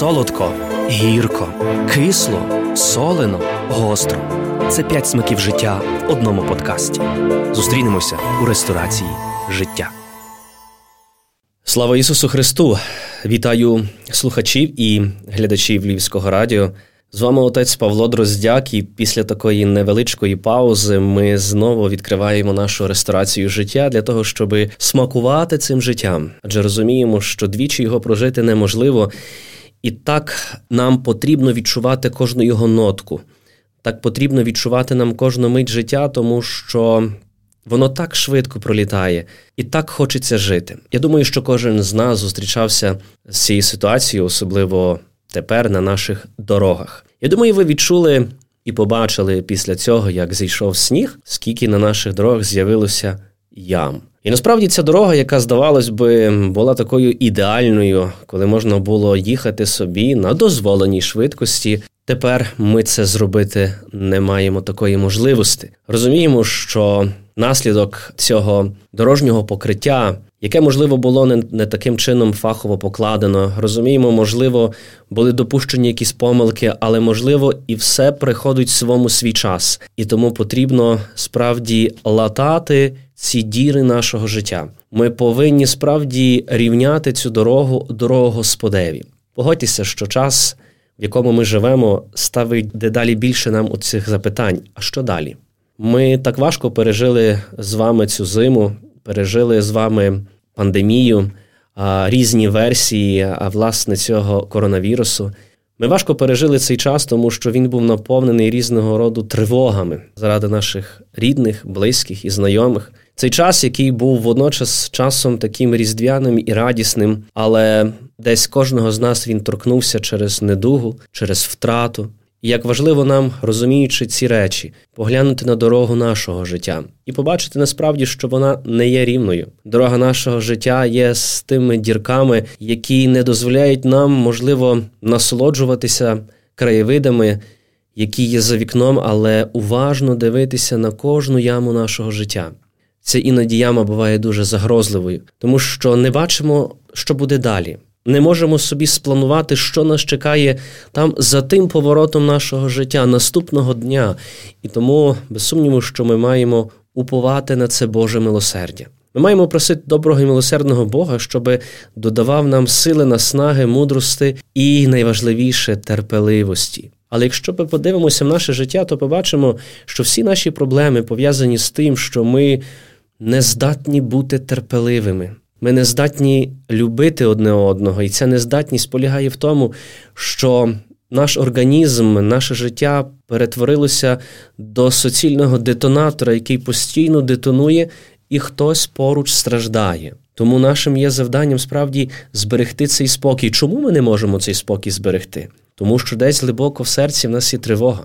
солодко, гірко, кисло, солено, гостро. Це 5 смаків життя в одному подкасті. Зустрінемося у ресторації життя. Слава Ісусу Христу! Вітаю слухачів і глядачів Львівського радіо. З вами отець Павло Дроздяк, і після такої невеличкої паузи ми знову відкриваємо нашу ресторацію життя для того, щоб смакувати цим життям. Адже розуміємо, що двічі його прожити неможливо, і так нам потрібно відчувати кожну його нотку. Так потрібно відчувати нам кожну мить життя, тому що воно так швидко пролітає, і так хочеться жити. Я думаю, що кожен з нас зустрічався з цією ситуацією, особливо тепер на наших дорогах. Я думаю, ви відчули і побачили після цього, як зійшов сніг, скільки на наших дорогах з'явилося ям. І насправді ця дорога, яка, здавалось би, була такою ідеальною, коли можна було їхати собі на дозволеній швидкості, тепер ми це зробити не маємо такої можливості. Розуміємо, що наслідок цього дорожнього покриття, яке, можливо, було не таким чином фахово покладено, розуміємо, можливо, були допущені якісь помилки, але, можливо, і все приходить своєму свій час. І тому потрібно, справді, латати ці діри нашого життя. Ми повинні, справді, рівняти цю дорогу Господеві. Погодьтеся, що час, в якому ми живемо, ставить дедалі більше нам у цих запитань. А що далі? Ми так важко пережили з вами цю зиму, пережили з вами пандемію, різні версії, власне, цього коронавірусу. Ми важко пережили цей час, тому що він був наповнений різного роду тривогами заради наших рідних, близьких і знайомих. Цей час, який був водночас часом таким різдвяним і радісним, але десь кожного з нас він торкнувся через недугу, через втрату. І як важливо нам, розуміючи ці речі, поглянути на дорогу нашого життя і побачити насправді, що вона не є рівною. Дорога нашого життя є з тими дірками, які не дозволяють нам, можливо, насолоджуватися краєвидами, які є за вікном, але уважно дивитися на кожну яму нашого життя. Ця іноді яма буває дуже загрозливою, тому що не бачимо, що буде далі. Не можемо собі спланувати, що нас чекає там за тим поворотом нашого життя, наступного дня. І тому, без сумніву, що ми маємо уповати на це Боже милосердя. Ми маємо просити доброго і милосердного Бога, щоб додавав нам сили, наснаги, мудрости і, найважливіше, терпеливості. Але якщо ми подивимося в наше життя, то побачимо, що всі наші проблеми пов'язані з тим, що ми не здатні бути терпеливими. Ми не здатні любити одне одного, і ця нездатність полягає в тому, що наш організм, наше життя перетворилося до суцільного детонатора, який постійно детонує, і хтось поруч страждає. Тому нашим є завданням справді зберегти цей спокій. Чому ми не можемо цей спокій зберегти? Тому що десь глибоко в серці в нас є тривога.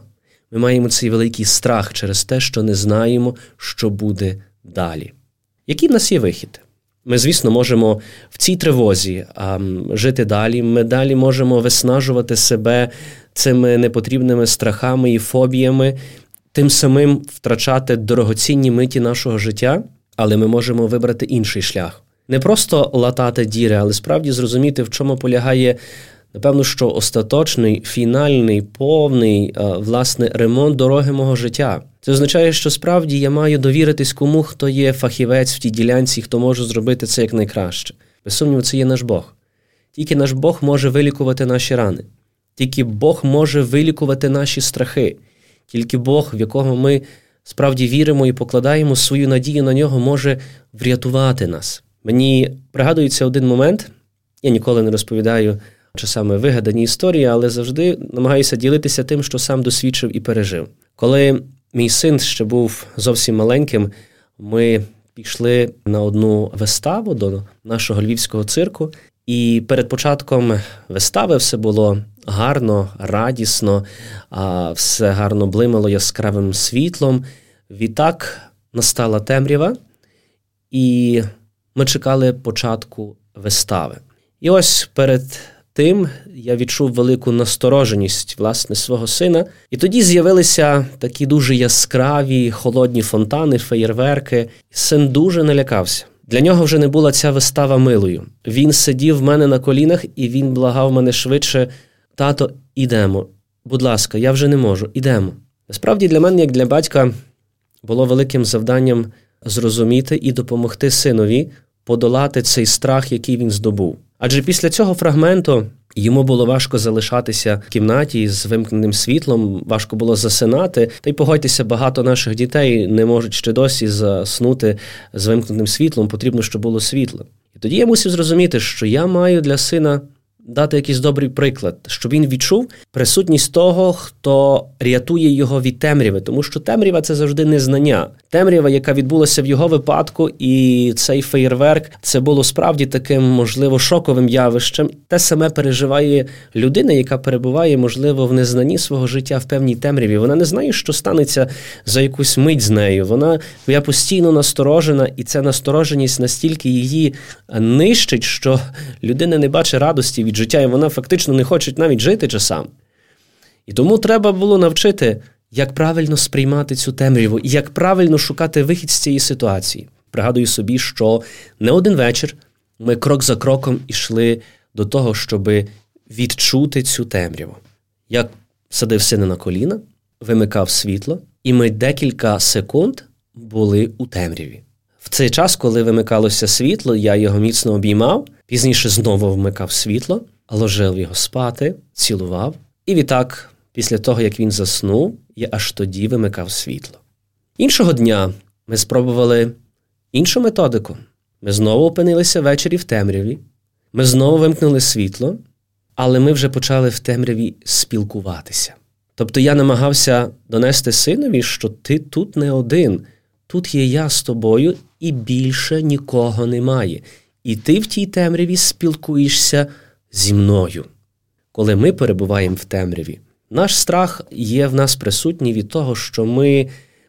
Ми маємо цей великий страх через те, що не знаємо, що буде далі. Який в нас є вихід? Ми, звісно, можемо в цій тривозі жити далі, ми далі можемо виснажувати себе цими непотрібними страхами і фобіями, тим самим втрачати дорогоцінні миті нашого життя, але ми можемо вибрати інший шлях. Не просто латати діри, але справді зрозуміти, в чому полягає, напевно, що остаточний, фінальний, повний, власне, ремонт дороги мого життя. Це означає, що справді я маю довіритись кому, хто є фахівець в тій ділянці, хто може зробити це якнайкраще. Без сумніву, це є наш Бог. Тільки наш Бог може вилікувати наші рани. Тільки Бог може вилікувати наші страхи. Тільки Бог, в якого ми справді віримо і покладаємо свою надію на нього, може врятувати нас. Мені пригадується один момент, я ніколи не розповідаю часами вигадані історії, але завжди намагаюся ділитися тим, що сам досвідчив і пережив. Коли мій син ще був зовсім маленьким, ми пішли на одну виставу до нашого львівського цирку, і перед початком вистави все було гарно, радісно, все гарно блимало яскравим світлом. Відтак настала темрява, і ми чекали початку вистави. І ось перед тим я відчув велику настороженість, власне, свого сина. І тоді з'явилися такі дуже яскраві, холодні фонтани, феєрверки. Син дуже налякався. Для нього вже не була ця вистава милою. Він сидів в мене на колінах, і він благав мене швидше: «Тато, ідемо. Будь ласка, я вже не можу. Ідемо». Насправді для мене, як для батька, було великим завданням зрозуміти і допомогти синові подолати цей страх, який він здобув. Адже після цього фрагменту йому було важко залишатися в кімнаті з вимкненим світлом, важко було засинати. Та й погодьтеся, багато наших дітей не можуть ще досі заснути з вимкненим світлом, потрібно, щоб було світло. І тоді я мусив зрозуміти, що я маю для сина дати якийсь добрий приклад, щоб він відчув присутність того, хто рятує його від темряви, тому що темрява – це завжди незнання. Темрява, яка відбулася в його випадку, і цей феєрверк, це було справді таким, можливо, шоковим явищем. Те саме переживає людина, яка перебуває, можливо, в незнанні свого життя, в певній темряві. Вона не знає, що станеться за якусь мить з нею. Вона постійно насторожена, і ця настороженість настільки її нищить, що людина не бачить радості від життя, і вона фактично не хоче навіть жити часом. І тому треба було навчити, як правильно сприймати цю темряву і як правильно шукати вихід з цієї ситуації. Пригадую собі, що не один вечір ми крок за кроком йшли до того, щоб відчути цю темряву. Я садив сина на коліна, вимикав світло, і ми декілька секунд були у темряві. В цей час, коли вимикалося світло, я його міцно обіймав, пізніше знову вмикав світло, ложив його спати, цілував. І відтак, після того, як він заснув, я аж тоді вимикав світло. Іншого дня ми спробували іншу методику. Ми знову опинилися ввечері в темряві, ми знову вимкнули світло, але ми вже почали в темряві спілкуватися. Тобто я намагався донести синові, що ти тут не один, тут є я з тобою і більше нікого немає. І ти в тій темряві спілкуєшся зі мною. Коли ми перебуваємо в темряві, наш страх є в нас присутній від того, що ми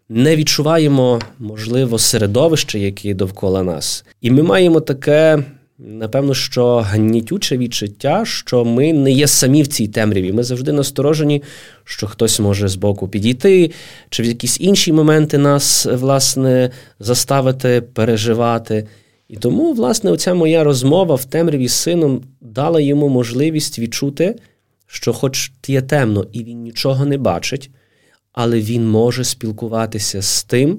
не відчуваємо, можливо, середовище, яке довкола нас. І ми маємо таке, напевно, що гнітюче відчуття, що ми не є самі в цій темряві. Ми завжди насторожені, що хтось може збоку підійти, чи в якісь інші моменти нас, власне, заставити переживати. І тому, власне, оця моя розмова в темряві з сином дала йому можливість відчути, що хоч є темно і він нічого не бачить, але він може спілкуватися з тим,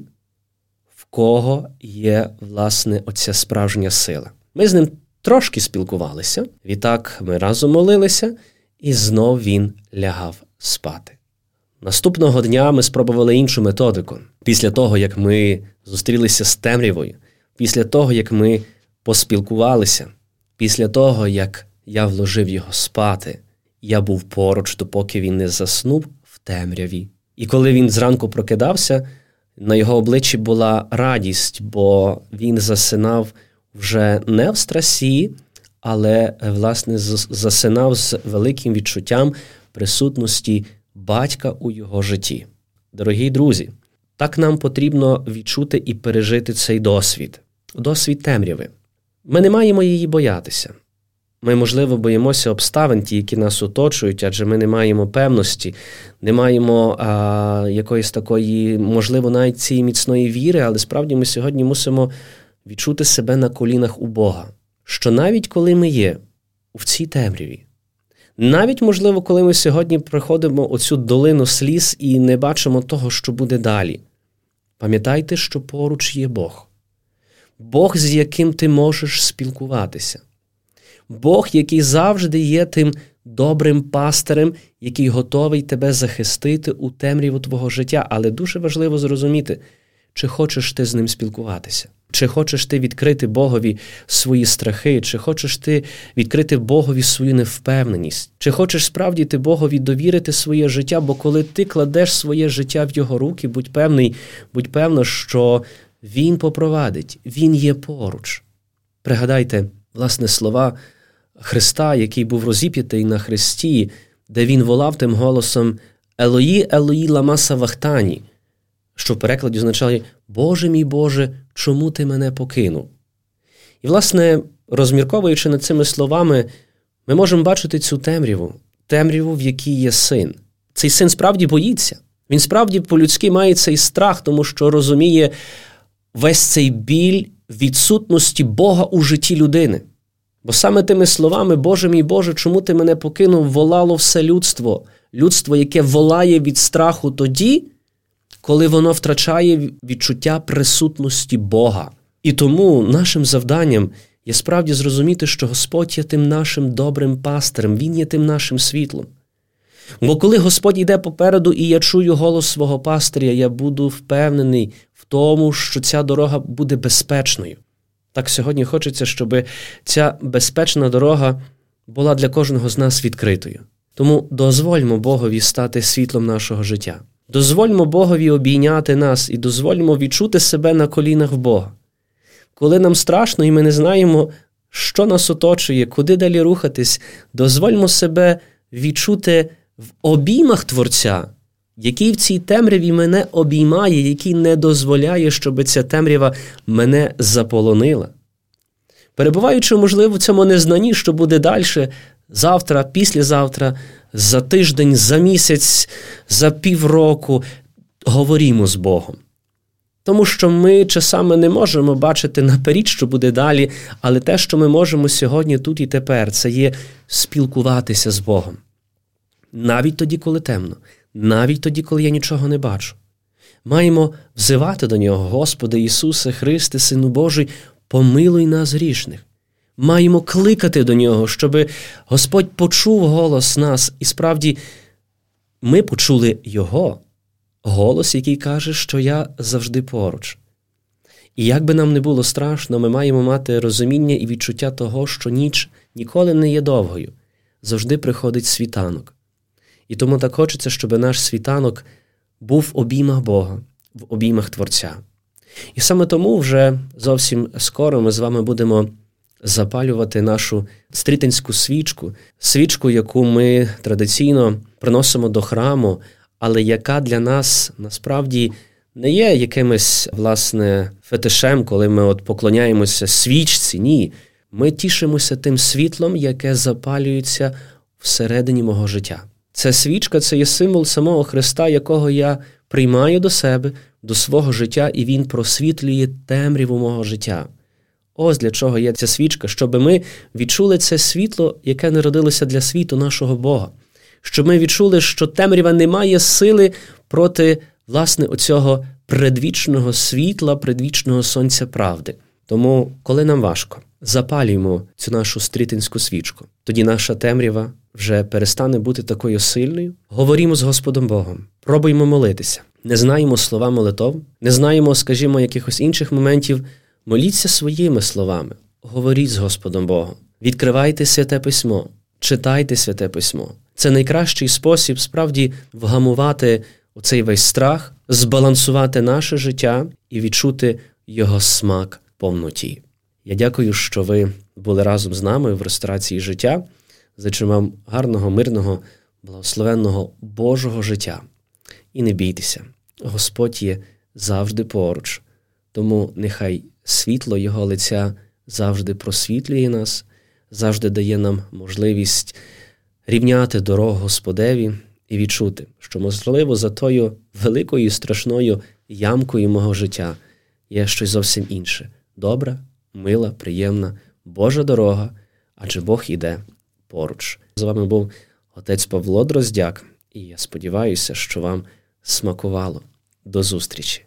в кого є, власне, оця справжня сила. Ми з ним трошки спілкувалися, відтак ми разом молилися, і знов він лягав спати. Наступного дня ми спробували іншу методику. Після того, як ми зустрілися з темрявою, після того, як ми поспілкувалися, після того, як я вложив його спати, я був поруч, допоки він не заснув в темряві. І коли він зранку прокидався, на його обличчі була радість, бо він засинав вже не в страсі, але, власне, засинав з великим відчуттям присутності батька у його житті. Дорогі друзі, так нам потрібно відчути і пережити цей досвід. Досвід темряви. Ми не маємо її боятися. Ми, можливо, боїмося обставин, ті, які нас оточують, адже ми не маємо певності, не маємо якоїсь такої, можливо, навіть цієї міцної віри, але справді ми сьогодні мусимо відчути себе на колінах у Бога. Що навіть коли ми є в цій темряві, навіть, можливо, коли ми сьогодні проходимо оцю долину сліз і не бачимо того, що буде далі, пам'ятайте, що поруч є Бог. Бог, з яким ти можеш спілкуватися. Бог, який завжди є тим добрим пастирем, який готовий тебе захистити у темряву твого життя. Але дуже важливо зрозуміти, чи хочеш ти з ним спілкуватися. Чи хочеш ти відкрити Богові свої страхи, чи хочеш ти відкрити Богові свою невпевненість, чи хочеш справді ти Богові довірити своє життя, бо коли ти кладеш своє життя в його руки, будь певний, будь певна, що він попровадить, він є поруч. Пригадайте, власне, слова Христа, який був розіп'ятий на хресті, де він волав тим голосом «Елої Елої Ламаса Вахтані», що в перекладі означає «Боже мій Боже, чому ти мене покинув?» І, власне, розмірковуючи над цими словами, ми можемо бачити цю темряву, в якій є син. Цей син справді боїться. Він справді по-людськи має цей страх, тому що розуміє весь цей біль відсутності Бога у житті людини. Бо саме тими словами «Боже мій Боже, чому ти мене покинув?» волало все людство. Людство, яке волає від страху тоді, коли воно втрачає відчуття присутності Бога. І тому нашим завданням є справді зрозуміти, що Господь є тим нашим добрим пастирем, Він є тим нашим світлом. Бо коли Господь іде попереду і я чую голос свого пастиря, я буду впевнений в тому, що ця дорога буде безпечною. Так сьогодні хочеться, щоб ця безпечна дорога була для кожного з нас відкритою. Тому дозвольмо Богові стати світлом нашого життя. Дозвольмо Богові обійняти нас і дозвольмо відчути себе на колінах Бога. Коли нам страшно і ми не знаємо, що нас оточує, куди далі рухатись, дозвольмо себе відчути в обіймах Творця, який в цій темряві мене обіймає, який не дозволяє, щоб ця темрява мене заполонила. Перебуваючи, можливо, в цьому незнанні, що буде далі, завтра, післязавтра, за тиждень, за місяць, за півроку, говорімо з Богом. Тому що ми часами не можемо бачити наперед, що буде далі, але те, що ми можемо сьогодні, тут і тепер, це є спілкуватися з Богом. Навіть тоді, коли темно. Навіть тоді, коли я нічого не бачу. Маємо взивати до Нього: «Господи Ісусе Христе, Сину Божий, помилуй нас грішних». Маємо кликати до Нього, щоб Господь почув голос нас. І справді, ми почули Його. Голос, який каже, що я завжди поруч. І як би нам не було страшно, ми маємо мати розуміння і відчуття того, що ніч ніколи не є довгою. Завжди приходить світанок. І тому так хочеться, щоб наш світанок був в обіймах Бога, в обіймах Творця. І саме тому вже зовсім скоро ми з вами будемо запалювати нашу стрітенську свічку, свічку, яку ми традиційно приносимо до храму, але яка для нас насправді не є якимось, власне, фетишем, коли ми от поклоняємося свічці, ні. Ми тішимося тим світлом, яке запалюється всередині мого життя. Ця свічка – це є символ самого Христа, якого я приймаю до себе, до свого життя, і Він просвітлює темряву мого життя. Ось для чого є ця свічка, щоб ми відчули це світло, яке народилося для світу нашого Бога. Щоб ми відчули, що темрява не має сили проти, власне, оцього предвічного світла, предвічного сонця правди. Тому, коли нам важко, запалюємо цю нашу стрітенську свічку. Тоді наша темрява вже перестане бути такою сильною. Говоримо з Господом Богом, пробуємо молитися. Не знаємо слова молитов, не знаємо, скажімо, якихось інших моментів. Моліться своїми словами, говоріть з Господом Богом. Відкривайте Святе Письмо, читайте Святе Письмо. Це найкращий спосіб, справді, вгамувати оцей весь страх, збалансувати наше життя і відчути його смак повноті. Я дякую, що ви були разом з нами в Ресторації життя. Зичу вам гарного, мирного, благословенного Божого життя. І не бійтеся, Господь є завжди поруч. Тому нехай світло Його лиця завжди просвітлює нас, завжди дає нам можливість рівняти дорогу Господеві і відчути, що, можливо, за тою великою і страшною ямкою мого життя є щось зовсім інше. Добра, мила, приємна Божа дорога, адже Бог іде поруч. З вами був отець Павло Дроздяк, і я сподіваюся, що вам смакувало. До зустрічі!